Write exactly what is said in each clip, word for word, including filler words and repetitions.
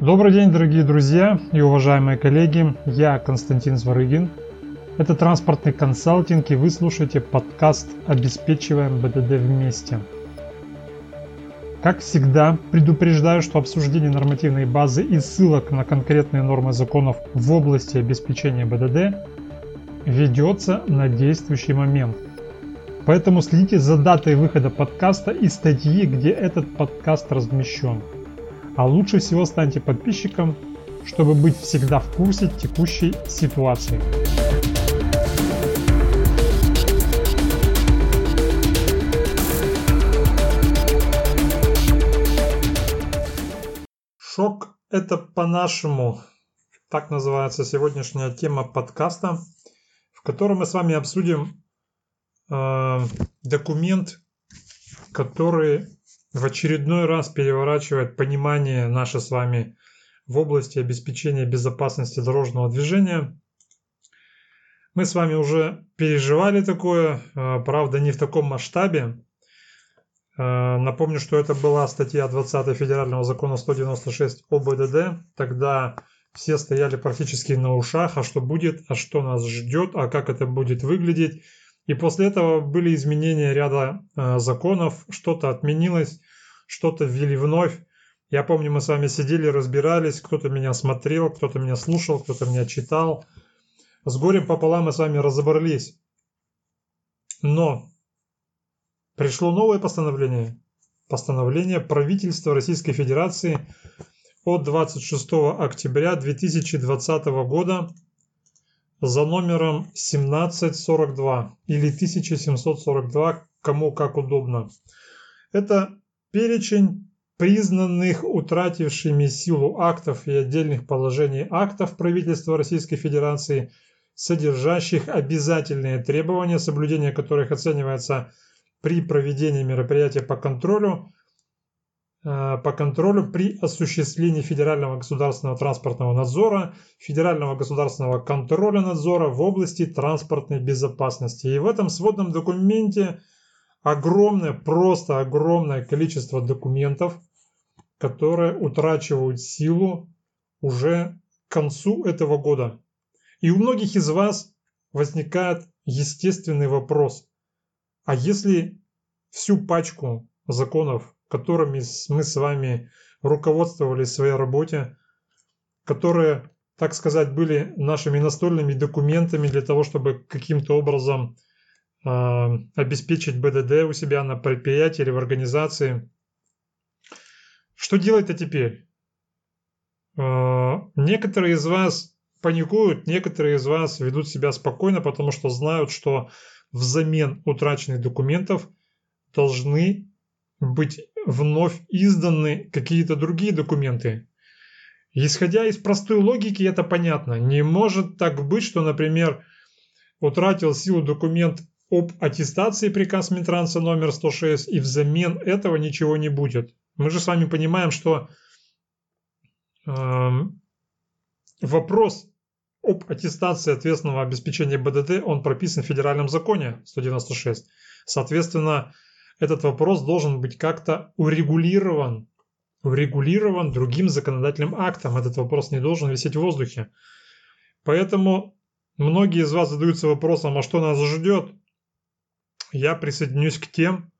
Добрый день, дорогие друзья и уважаемые коллеги, я Константин Зворыгин. Это транспортный консалтинг, и вы слушаете подкаст «Обеспечиваем БДД вместе». Как всегда, предупреждаю, что обсуждение нормативной базы и ссылок на конкретные нормы законов в области обеспечения БДД ведется на действующий момент. Поэтому следите за датой выхода подкаста и статьи, где этот подкаст размещен. А лучше всего станьте подписчиком, чтобы быть всегда в курсе текущей ситуации. Шок – это по-нашему. Так называется сегодняшняя тема подкаста, в которой мы с вами обсудим э, документ, который в очередной раз переворачивает понимание наше с вами в области обеспечения безопасности дорожного движения. Мы с вами уже переживали такое, правда, не в таком масштабе. Напомню, что это была статья двадцать Федерального закона сто девяносто шесть о БДД. Тогда все стояли практически на ушах, а что будет, а что нас ждет, а как это будет выглядеть. И после этого были изменения ряда э, законов, что-то отменилось, что-то ввели вновь. Я помню, мы с вами сидели, разбирались, кто-то меня смотрел, кто-то меня слушал, кто-то меня читал. С горем пополам мы с вами разобрались. Но пришло новое постановление. Постановление правительства Российской Федерации от двадцать шестого октября две тысячи двадцатого года. За номером тысяча семьсот сорок два или тысяча семьсот сорок два, кому как удобно. Это перечень признанных утратившими силу актов и отдельных положений актов правительства Российской Федерации, содержащих обязательные требования, соблюдение которых оценивается при проведении мероприятия по контролю, по контролю при осуществлении федерального государственного транспортного надзора, федерального государственного контроля надзора в области транспортной безопасности. И в этом сводном документе огромное, просто огромное количество документов, которые утрачивают силу уже к концу этого года. И у многих из вас возникает естественный вопрос: а если всю пачку законов, которыми мы с вами руководствовались в своей работе, которые, так сказать, были нашими настольными документами для того, чтобы каким-то образом э, обеспечить БДД у себя на предприятии или в организации. Что делать-то теперь? Э, некоторые из вас паникуют, некоторые из вас ведут себя спокойно, потому что знают, что взамен утраченных документов должны быть вновь изданы какие-то другие документы. Исходя из простой логики, это понятно. Не может так быть, что, например, утратил силу документ об аттестации приказ Минтранса номер сто шесть, и взамен этого ничего не будет. Мы же с вами понимаем, что э, вопрос об аттестации ответственного обеспечения БДД, он прописан в Федеральном законе сто девяносто шесть. Соответственно, этот вопрос должен быть как-то урегулирован, урегулирован другим законодательным актом. Этот вопрос не должен висеть в воздухе. Поэтому многие из вас задаются вопросом, а что нас ждет? Я присоединюсь к тем,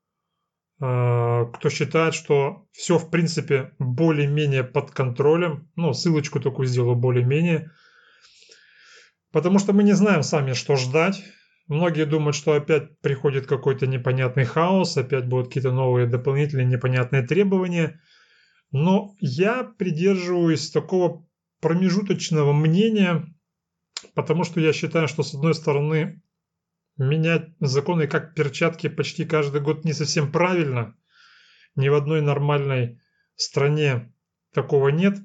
кто считает, что все в принципе более-менее под контролем. Ну, ссылочку такую сделаю, более-менее. Потому что мы не знаем сами, что ждать. Многие думают, что опять приходит какой-то непонятный хаос, опять будут какие-то новые дополнительные непонятные требования. Но я придерживаюсь такого промежуточного мнения, потому что я считаю, что с одной стороны менять законы как перчатки почти каждый год не совсем правильно. Ни в одной нормальной стране такого нет.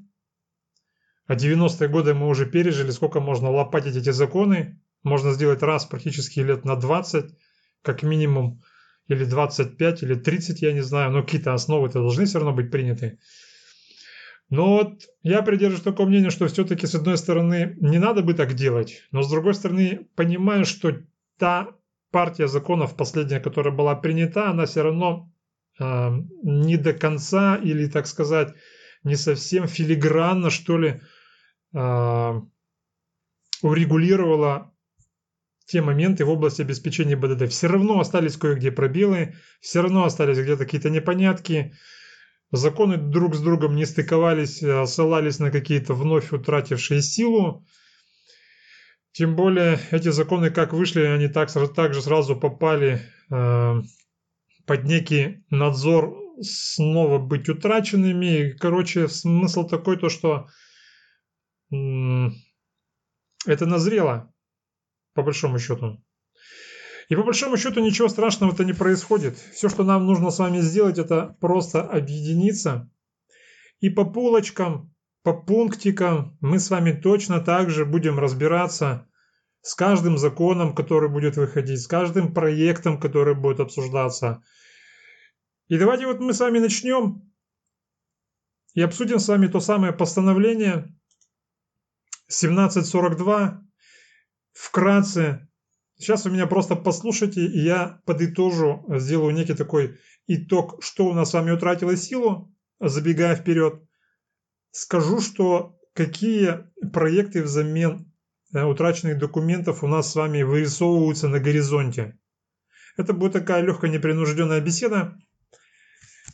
А девяностые годы мы уже пережили, сколько можно лопатить эти законы. Можно сделать раз практически лет на двадцать, как минимум, или двадцать пять, или тридцать, я не знаю, но какие-то основы-то должны все равно быть приняты. Но вот я придерживаюсь такого мнения, что все-таки, с одной стороны, не надо бы так делать, но с другой стороны, понимаю, что та партия законов последняя, которая была принята, она все равно э, не до конца, или, так сказать, не совсем филигранно, что ли, урегулировала те моменты в области обеспечения БДД. Все равно остались кое-где пробелы, все равно остались где-то какие-то непонятки. Законы друг с другом не стыковались, ссылались на какие-то вновь утратившие силу. Тем более эти законы как вышли, они так, так же сразу попали э, под некий надзор снова быть утраченными. И, короче, смысл такой, то, что э, это назрело, по большому счету. И по большому счету ничего страшного-то не происходит. Все, что нам нужно с вами сделать, это просто объединиться. И по полочкам, по пунктикам мы с вами точно так же будем разбираться с каждым законом, который будет выходить, с каждым проектом, который будет обсуждаться. И давайте вот мы с вами начнем и обсудим с вами то самое постановление тысяча семьсот сорок два. Вкратце. Сейчас вы меня просто послушайте, и я подытожу, сделаю некий такой итог, что у нас с вами утратило силу, забегая вперед. Скажу, что какие проекты взамен утраченных документов у нас с вами вырисовываются на горизонте. Это будет такая легкая непринужденная беседа,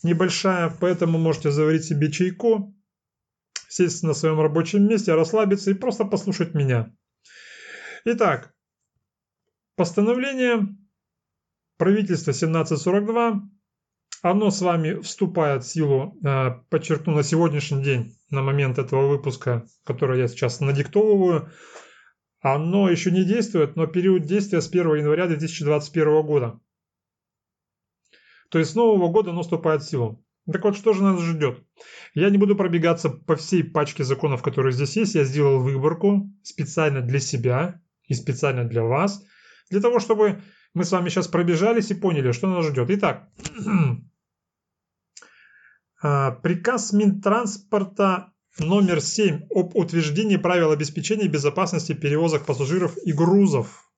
небольшая, поэтому можете заварить себе чайку, сесть на своем рабочем месте, расслабиться и просто послушать меня. Итак. Постановление правительства семнадцать сорок два, оно с вами вступает в силу, подчеркну, на сегодняшний день, на момент этого выпуска, который я сейчас надиктовываю, оно еще не действует, но период действия с первого января две тысячи двадцать первого года. То есть с нового года оно вступает в силу. Так вот, что же нас ждет? Я не буду пробегаться по всей пачке законов, которые здесь есть, я сделал выборку специально для себя и специально для вас. Для того, чтобы мы с вами сейчас пробежались и поняли, что нас ждет. Итак, приказ Минтранспорта номер семь об утверждении правил обеспечения безопасности перевозок пассажиров и грузов.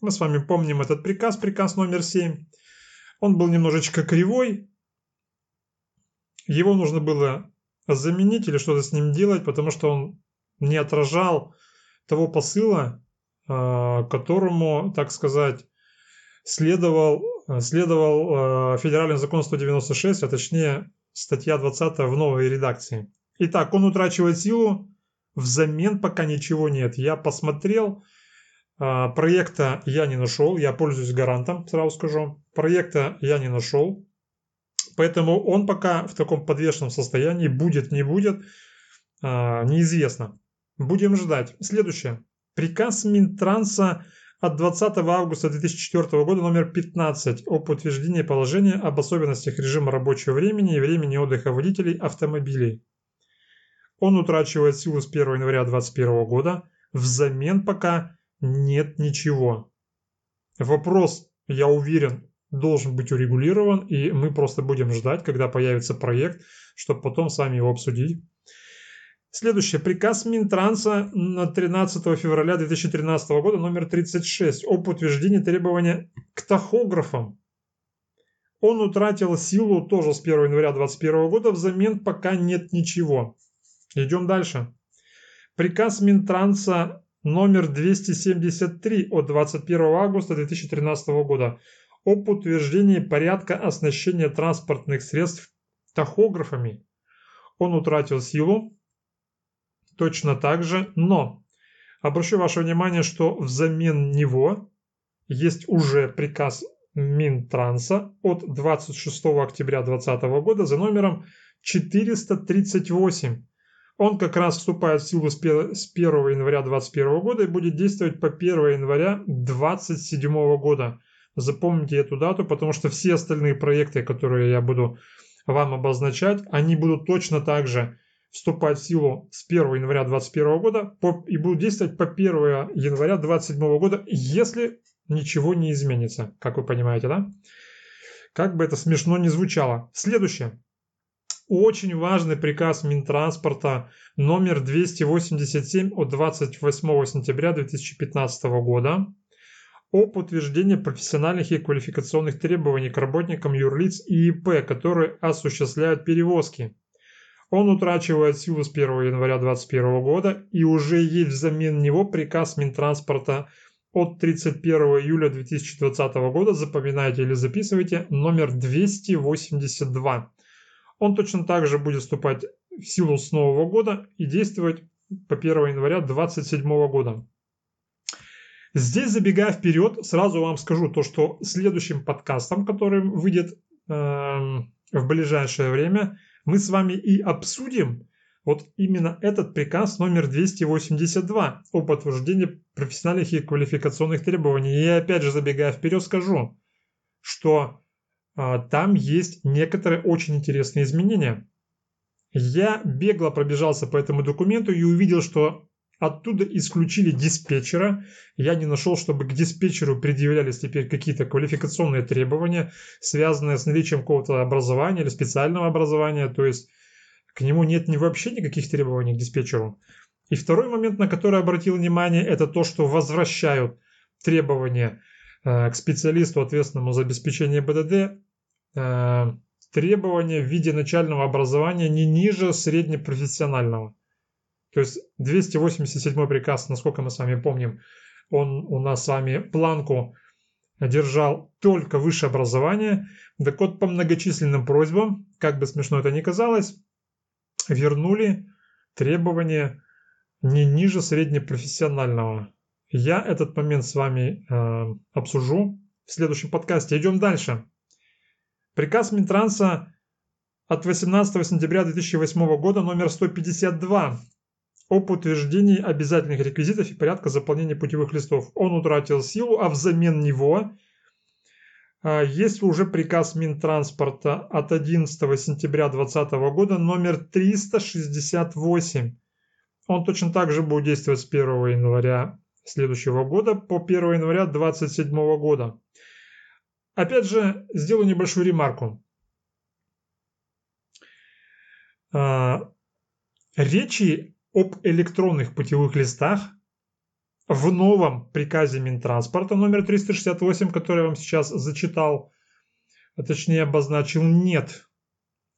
Мы с вами помним этот приказ, приказ номер семь. Он был немножечко кривой. Его нужно было заменить или что-то с ним делать, потому что он не отражал того посыла, которому, так сказать, следовал, следовал Федеральный закон сто девяносто шесть, а точнее статья двадцать в новой редакции. Итак, он утрачивает силу, взамен пока ничего нет. Я посмотрел, проекта я не нашел, я пользуюсь гарантом, сразу скажу. Проекта я не нашел, поэтому он пока в таком подвешенном состоянии, будет, не будет, неизвестно. Будем ждать. Следующее. Приказ Минтранса от двадцатого августа две тысячи четвёртого года номер пятнадцать об утверждении положения об особенностях режима рабочего времени и времени отдыха водителей автомобилей. Он утрачивает силу с первого января две тысячи двадцать первого года. Взамен пока нет ничего. Вопрос, я уверен, должен быть урегулирован, и мы просто будем ждать, когда появится проект, чтобы потом с вами его обсудить. Следующий приказ Минтранса на тринадцатого февраля две тысячи тринадцатого года номер тридцать шесть об утверждении требования к тахографам. Он утратил силу тоже с первого января две тысячи двадцать первого года, взамен пока нет ничего. Идем дальше. Приказ Минтранса номер двести семьдесят три от двадцать первого августа две тысячи тринадцатого года об утверждении порядка оснащения транспортных средств тахографами. Он утратил силу. Точно так же, но обращу ваше внимание, что взамен него есть уже приказ Минтранса от двадцать шестого октября две тысячи двадцатого года за номером четыреста тридцать восемь. Он как раз вступает в силу с первого января две тысячи двадцать первого года и будет действовать по первое января две тысячи двадцать седьмого года. Запомните эту дату, потому что все остальные проекты, которые я буду вам обозначать, они будут точно так же вступать в силу с первого января две тысячи двадцать первого года и будут действовать по первое января две тысячи двадцать седьмого года, если ничего не изменится. Как вы понимаете, да? Как бы это смешно ни звучало. Следующее. Очень важный приказ Минтранспорта номер двести восемьдесят семь от двадцать восьмого сентября две тысячи пятнадцатого года об утверждении профессиональных и квалификационных требований к работникам юрлиц и ИП, которые осуществляют перевозки. Он утрачивает силу с первого января две тысячи двадцать первого года, и уже есть взамен него приказ Минтранспорта от тридцать первого июля две тысячи двадцатого года, запоминайте или записывайте, номер двести восемьдесят два. Он точно так же будет вступать в силу с нового года и действовать по первого января две тысячи двадцать седьмого года. Здесь, забегая вперед, сразу вам скажу то, что следующим подкастом, который выйдет э, в ближайшее время, мы с вами и обсудим вот именно этот приказ номер двести восемьдесят два об утверждении профессиональных и квалификационных требований. И опять же, забегая вперед, скажу, что э, там есть некоторые очень интересные изменения. Я бегло пробежался по этому документу и увидел, что оттуда исключили диспетчера. Я не нашел, чтобы к диспетчеру предъявлялись теперь какие-то квалификационные требования, связанные с наличием какого-то образования или специального образования. То есть к нему нет ни вообще никаких требований к диспетчеру. И второй момент, на который обратил внимание, это то, что возвращают требования э, к специалисту, ответственному за обеспечение БДД, э, требования в виде начального образования не ниже среднепрофессионального. То есть двести восемьдесят седьмой приказ, насколько мы с вами помним, он у нас с вами планку держал только высшее образование. Так вот, по многочисленным просьбам, как бы смешно это ни казалось, вернули требования не ниже среднепрофессионального. Я этот момент с вами э, обсужу в следующем подкасте. Идем дальше. Приказ Минтранса от восемнадцатого сентября две тысячи восьмого года номер сто пятьдесят два. Об утверждении обязательных реквизитов и порядка заполнения путевых листов. Он утратил силу, а взамен него есть уже приказ Минтранспорта от одиннадцатого сентября две тысячи двадцатого года номер триста шестьдесят восемь. Он точно так же будет действовать с первого января следующего года по первого января две тысячи двадцать седьмого года. Опять же, сделаю небольшую ремарку. Речи об электронных путевых листах в новом приказе Минтранспорта номер триста шестьдесят восемь, который я вам сейчас зачитал, а точнее обозначил, нет.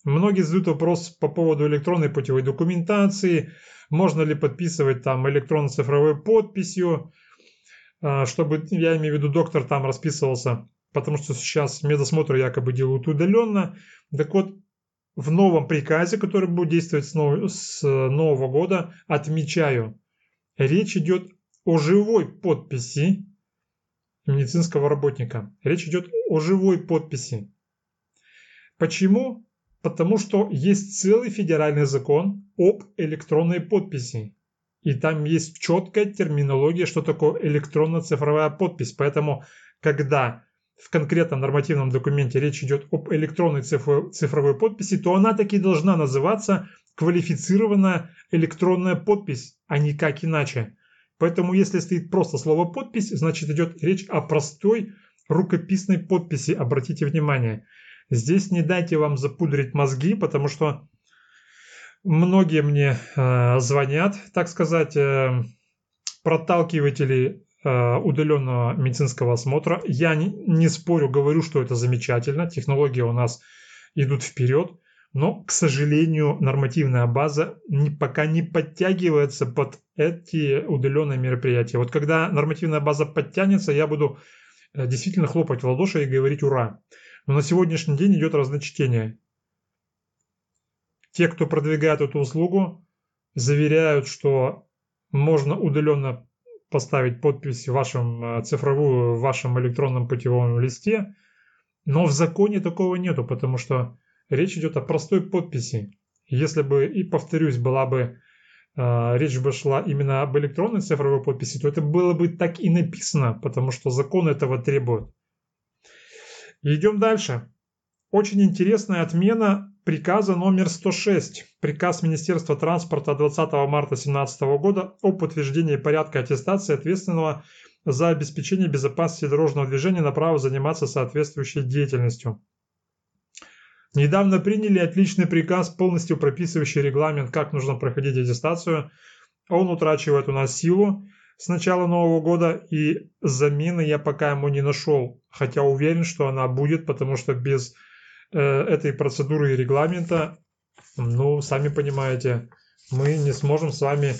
Многие задают вопрос по поводу электронной путевой документации, можно ли подписывать там электронно-цифровой подписью, чтобы, я имею в виду, доктор там расписывался, потому что сейчас медосмотр якобы делают удаленно. Так вот, в новом приказе, который будет действовать с нового, с нового года, отмечаю, речь идет о живой подписи медицинского работника. Речь идет о живой подписи. Почему? Потому что есть целый федеральный закон об электронной подписи. И там есть четкая терминология, что такое электронно-цифровая подпись. Поэтому, когда в конкретном нормативном документе речь идет об электронной цифровой подписи, то она таки должна называться квалифицированная электронная подпись, а никак иначе. Поэтому если стоит просто слово «подпись», значит идет речь о простой рукописной подписи. Обратите внимание, здесь не дайте вам запудрить мозги, потому что многие мне э, звонят, так сказать, э, проталкиватели удаленного медицинского осмотра. Я не, не спорю, говорю, что это замечательно, технологии у нас идут вперед, но, к сожалению, нормативная база не, пока не подтягивается под эти удаленные мероприятия. Вот когда нормативная база подтянется, я буду действительно хлопать в ладоши и говорить «Ура!». Но на сегодняшний день идет разночтение. Те, кто продвигает эту услугу, заверяют, что можно удаленно поставить подпись в вашем цифровую, в вашем электронном путевом листе, но в законе такого нету, потому что речь идет о простой подписи. Если бы, и повторюсь, была бы э, речь бы шла именно об электронной цифровой подписи, то это было бы так и написано, потому что закон этого требует. Идем дальше. Очень интересная отмена приказа номер сто шесть. Приказ Министерства транспорта двадцатого марта две тысячи семнадцатого года об утверждении порядка аттестации ответственного за обеспечение безопасности дорожного движения на право заниматься соответствующей деятельностью. Недавно приняли отличный приказ, полностью прописывающий регламент, как нужно проходить аттестацию. Он утрачивает у нас силу с начала нового года, и замены я пока ему не нашел, хотя уверен, что она будет, потому что без этой процедуры и регламента ну, сами понимаете, мы не сможем с вами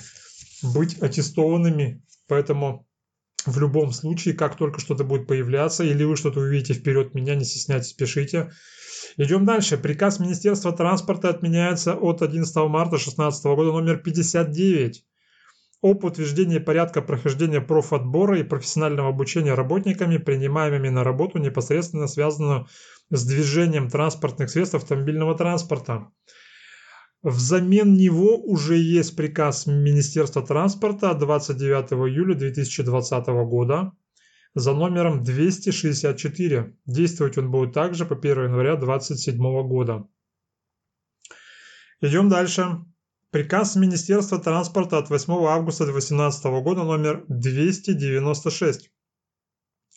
быть аттестованными, поэтому в любом случае, как только что-то будет появляться, или вы что-то увидите вперед меня, не стесняйтесь, пишите. Идем дальше. Приказ Министерства транспорта отменяется от одиннадцатого марта две тысячи шестнадцатого года номер пятьдесят девять об утверждении порядка прохождения профотбора и профессионального обучения работниками, принимаемыми на работу, непосредственно связанную с движением транспортных средств автомобильного транспорта. Взамен него уже есть приказ Министерства транспорта двадцать девятого июля две тысячи двадцатого года за номером двести шестьдесят четыре. Действовать он будет также по первое января две тысячи двадцать седьмого года. Идем дальше. Приказ Министерства транспорта от восьмого августа две тысячи восемнадцатого года номер двести девяносто шесть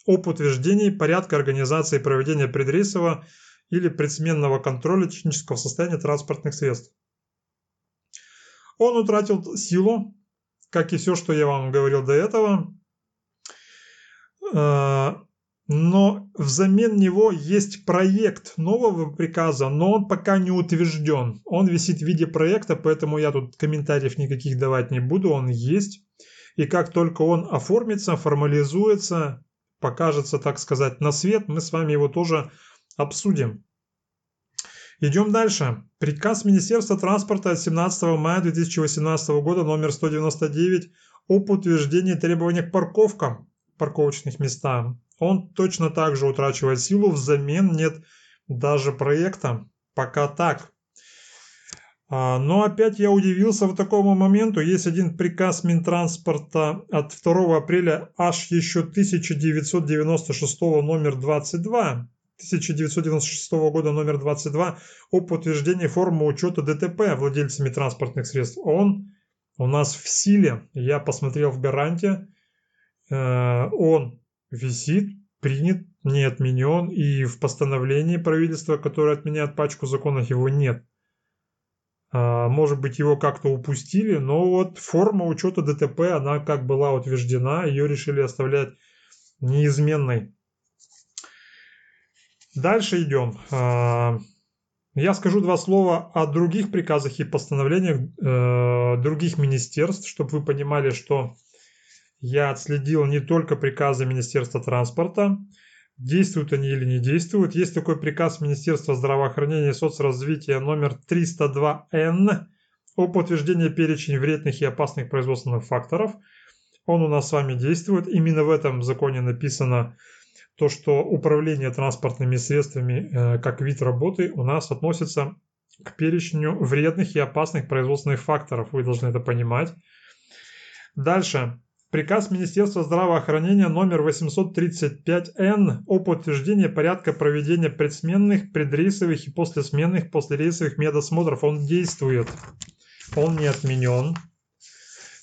об утверждении порядка организации и проведения предрейсового или предсменного контроля технического состояния транспортных средств. Он утратил силу, как и все, что я вам говорил до этого, но взамен него есть проект нового приказа, но он пока не утвержден. Он висит в виде проекта, поэтому я тут комментариев никаких давать не буду, он есть. И как только он оформится, формализуется, покажется, так сказать, на свет, мы с вами его тоже обсудим. Идем дальше. Приказ Министерства транспорта от семнадцатого мая две тысячи восемнадцатого года номер сто девяносто девять об утверждении требований к парковкам, парковочных местам. Он точно так же утрачивает силу, взамен нет даже проекта. Пока так. Но опять я удивился вот такому моменту. Есть один приказ Минтранспорта от второго апреля аж еще тысяча девятьсот девяносто шестого номер двадцать два. тысяча девятьсот девяносто шестого года номер двадцать два об утверждении формы учета ДТП владельцами транспортных средств. Он у нас в силе. Я посмотрел в Гаранте. Он висит, принят, не отменен. И в постановлении правительства, которое отменяет пачку законов, его нет. Может быть, его как-то упустили. Но вот форма учета ДТП, она как была утверждена, ее решили оставлять неизменной. Дальше идем. Я скажу два слова о других приказах и постановлениях других министерств, чтобы вы понимали, что я отследил не только приказы Министерства транспорта, действуют они или не действуют. Есть такой приказ Министерства здравоохранения и соцразвития номер триста два Н об утверждении перечень вредных и опасных производственных факторов. Он у нас с вами действует. Именно в этом законе написано то, что управление транспортными средствами как вид работы у нас относится к перечню вредных и опасных производственных факторов. Вы должны это понимать. Дальше. Приказ Министерства здравоохранения номер восемьсот тридцать пять Н о подтверждении порядка проведения предсменных, предрейсовых и послесменных, послерейсовых медосмотров. Он действует. Он не отменен.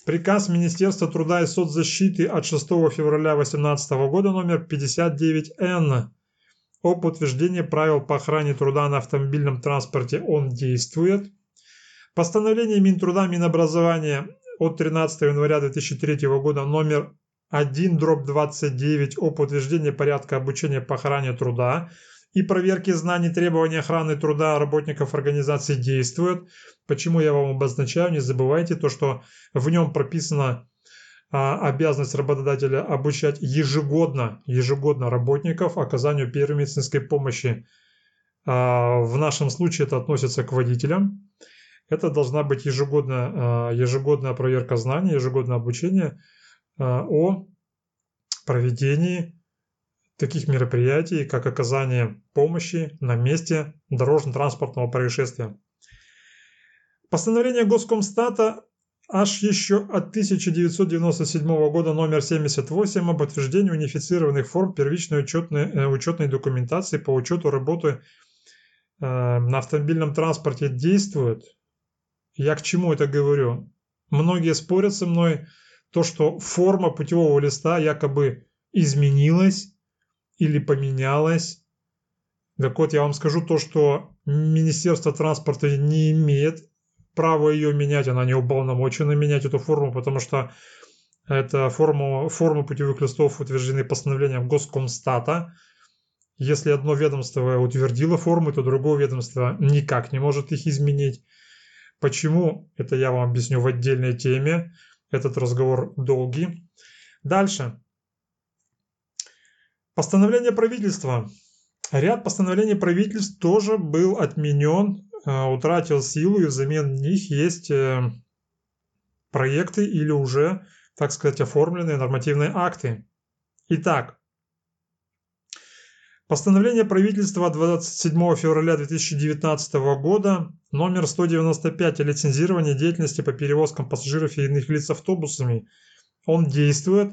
Приказ Министерства труда и соцзащиты от шестого февраля две тысячи восемнадцатого года номер пятьдесят девять Н об утверждении правил по охране труда на автомобильном транспорте. Он действует. Постановление Минтруда Минобразования от тринадцатого января две тысячи третьего года номер один двадцать девять об утверждении порядка обучения по охране труда и проверки знаний требований охраны труда работников организации действует. Почему я вам обозначаю? Не забывайте то, что в нем прописана а, обязанность работодателя обучать ежегодно, ежегодно работников оказанию первой медицинской помощи. А, в нашем случае это относится к водителям. Это должна быть ежегодно, а, ежегодная проверка знаний, ежегодное обучение а, о проведении таких мероприятий, как оказание помощи на месте дорожно-транспортного происшествия. Постановление Госкомстата аж еще от тысяча девятьсот девяносто седьмого года номер семьдесят восемь об утверждении унифицированных форм первичной учетной, учетной документации по учету работы э, на автомобильном транспорте действует. Я к чему это говорю? Многие спорят со мной, то, что форма путевого листа якобы изменилась или поменялось. Так вот, я вам скажу то, что Министерство транспорта не имеет права ее менять, она не уполномочена менять эту форму, потому что эта форма, формы путевых листов утверждены постановлением Госкомстата. Если одно ведомство утвердило формы, то другое ведомство никак не может их изменить. Почему? Это я вам объясню в отдельной теме. Этот разговор долгий. Дальше. Постановление правительства. Ряд постановлений правительств тоже был отменен, утратил силу, и взамен них есть проекты или уже, так сказать, оформленные нормативные акты. Итак, постановление правительства двадцать седьмого февраля две тысячи девятнадцатого года номер сто девяносто пять о лицензировании деятельности по перевозкам пассажиров и иных лиц автобусами. Он действует.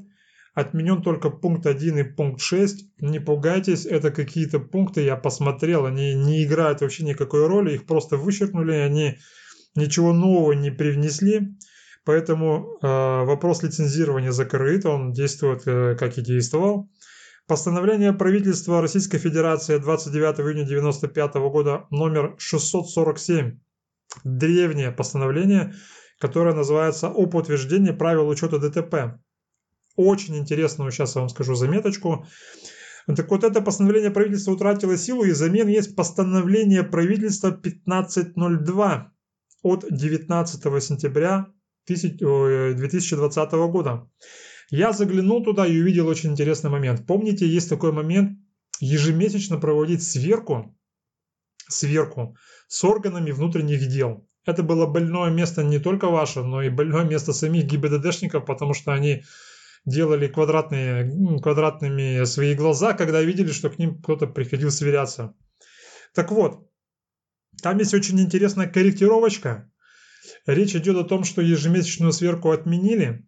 Отменен только пункт один и пункт шесть. Не пугайтесь, это какие-то пункты, я посмотрел, они не играют вообще никакой роли, их просто вычеркнули, они ничего нового не привнесли. Поэтому э, вопрос лицензирования закрыт, он действует, э, как и действовал. Постановление правительства Российской Федерации двадцать девятого июня девяносто пятого года номер шестьсот сорок семь. Древнее постановление, которое называется «Об утверждении правил учета ДТП». Очень интересную, сейчас я вам скажу, заметочку. Так вот, это постановление правительства утратило силу, и взамен есть постановление правительства тысяча пятьсот два от девятнадцатого сентября две тысячи двадцатого года. Я заглянул туда и увидел очень интересный момент. Помните, есть такой момент, ежемесячно проводить сверку, сверку с органами внутренних дел. Это было больное место не только ваше, но и больное место самих ГИБДДшников, потому что они делали квадратные, квадратными свои глаза, когда видели, что к ним кто-то приходил сверяться. Так вот, там есть очень интересная корректировочка. Речь идет о том, что ежемесячную сверку отменили,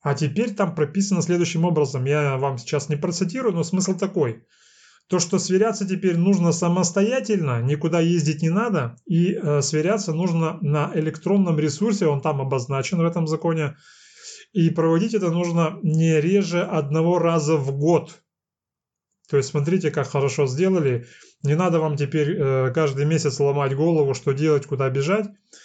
а теперь там прописано следующим образом. Я вам сейчас не процитирую, но смысл такой. То, что сверяться теперь нужно самостоятельно, никуда ездить не надо, и э, сверяться нужно на электронном ресурсе, он там обозначен в этом законе, и проводить это нужно не реже одного раза в год. То есть смотрите, как хорошо сделали. Не надо вам теперь э, каждый месяц ломать голову, что делать, куда бежать.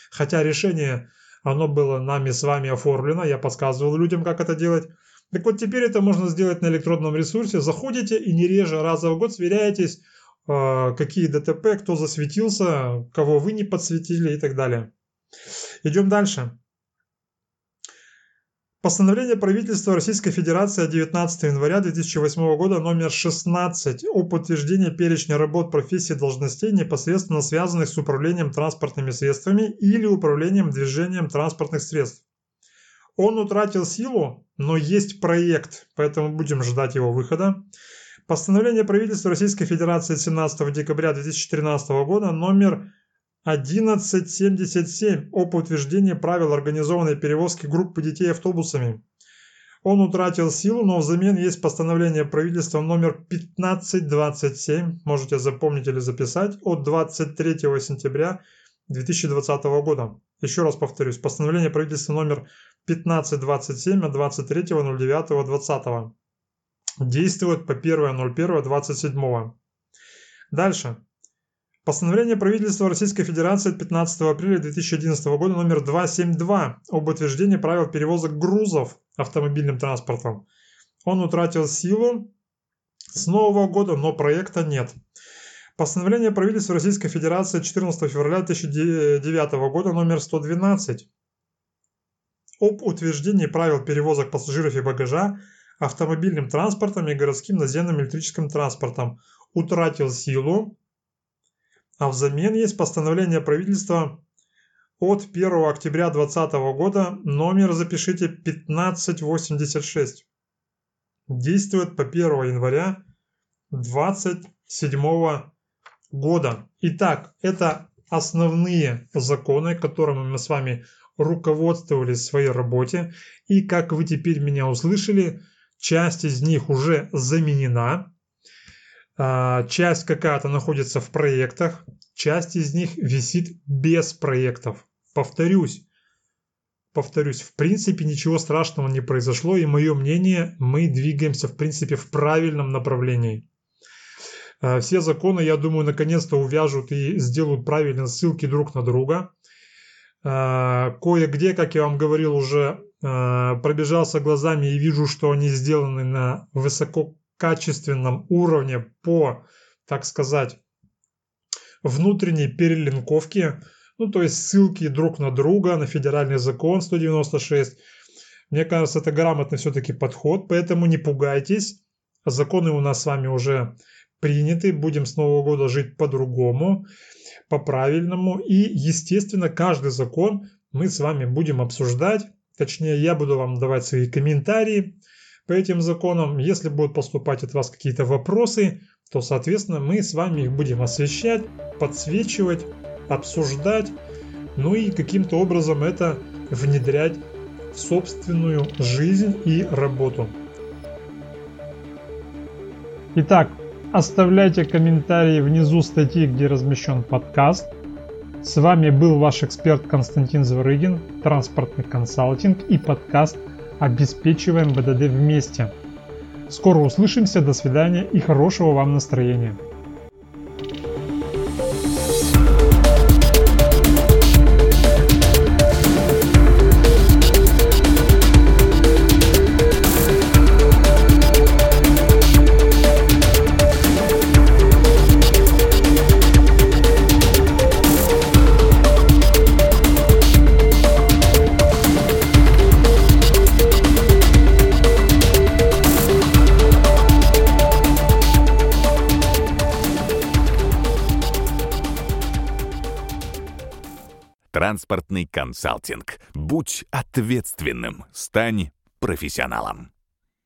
Хотя решение, оно было нами с вами оформлено. Я подсказывал людям, как это делать. Так вот, теперь это можно сделать на электронном ресурсе. Заходите и не реже раза в год сверяетесь, э, какие ДТП, кто засветился, кого вы не подсветили и так далее. Идем дальше. Постановление правительства Российской Федерации девятнадцатого января две тысячи восьмого года номер шестнадцать об утверждении перечня работ, профессий, должностей, непосредственно связанных с управлением транспортными средствами или управлением движением транспортных средств. Он утратил силу, но есть проект, поэтому будем ждать его выхода. Постановление правительства Российской Федерации семнадцатого декабря две тысячи тринадцатого года номер одиннадцать семьдесят семь об утверждении правил организованной перевозки группы детей автобусами. Он утратил силу, но взамен есть постановление правительства номер тысяча пятьсот двадцать семь, можете запомнить или записать, от двадцать третьего сентября две тысячи двадцатого года. Еще раз повторюсь, постановление правительства номер тысяча пятьсот двадцать семь от двадцать третьего июля две тысячи двадцатого. Действует по первое ноль первое двадцать седьмого. Дальше. Постановление правительства Российской Федерации пятнадцатого апреля две тысячи одиннадцатого года номер двести семьдесят два об утверждении правил перевозок грузов автомобильным транспортом. Он утратил силу с нового года, но проекта нет. Постановление правительства Российской Федерации четырнадцатого февраля две тысячи девятого года номер сто двенадцать об утверждении правил перевозок пассажиров и багажа автомобильным транспортом и городским наземным электрическим транспортом. Утратил силу. А взамен есть постановление правительства от первого октября две тысячи двадцатого года, номер, запишите, тысяча пятьсот восемьдесят шесть. Действует по первое января две тысячи двадцать седьмого года. Итак, это основные законы, которыми мы с вами руководствовались в своей работе. И, как вы теперь меня услышали, часть из них уже заменена. Часть какая-то находится в проектах, часть из них висит без проектов. Повторюсь, повторюсь, в принципе ничего страшного не произошло, и мое мнение, мы двигаемся в принципе в правильном направлении. Все законы, я думаю, наконец-то увяжут и сделают правильные ссылки друг на друга. Кое-где, как я вам говорил, уже пробежался глазами и вижу, что они сделаны на высоко качественном уровне по, так сказать, внутренней перелинковке, Ну, то есть ссылки друг на друга, на федеральный закон сто девяносто шесть. Мне кажется, это грамотный все-таки подход, поэтому не пугайтесь. Законы у нас с вами уже приняты, будем с Нового года жить по-другому, по-правильному. И, естественно, каждый закон мы с вами будем обсуждать. Точнее, я буду вам давать свои комментарии по этим законам. Если будут поступать от вас какие-то вопросы, то, соответственно, мы с вами их будем освещать, подсвечивать, обсуждать, ну и каким-то образом это внедрять в собственную жизнь и работу. Итак, оставляйте комментарии внизу статьи, где размещен подкаст. С вами был ваш эксперт Константин Зворыгин, Транспортный консалтинг и подкаст «Обеспечиваем БДД вместе». Скоро услышимся, до свидания и хорошего вам настроения. Транспортный консалтинг. Будь ответственным, стань профессионалом.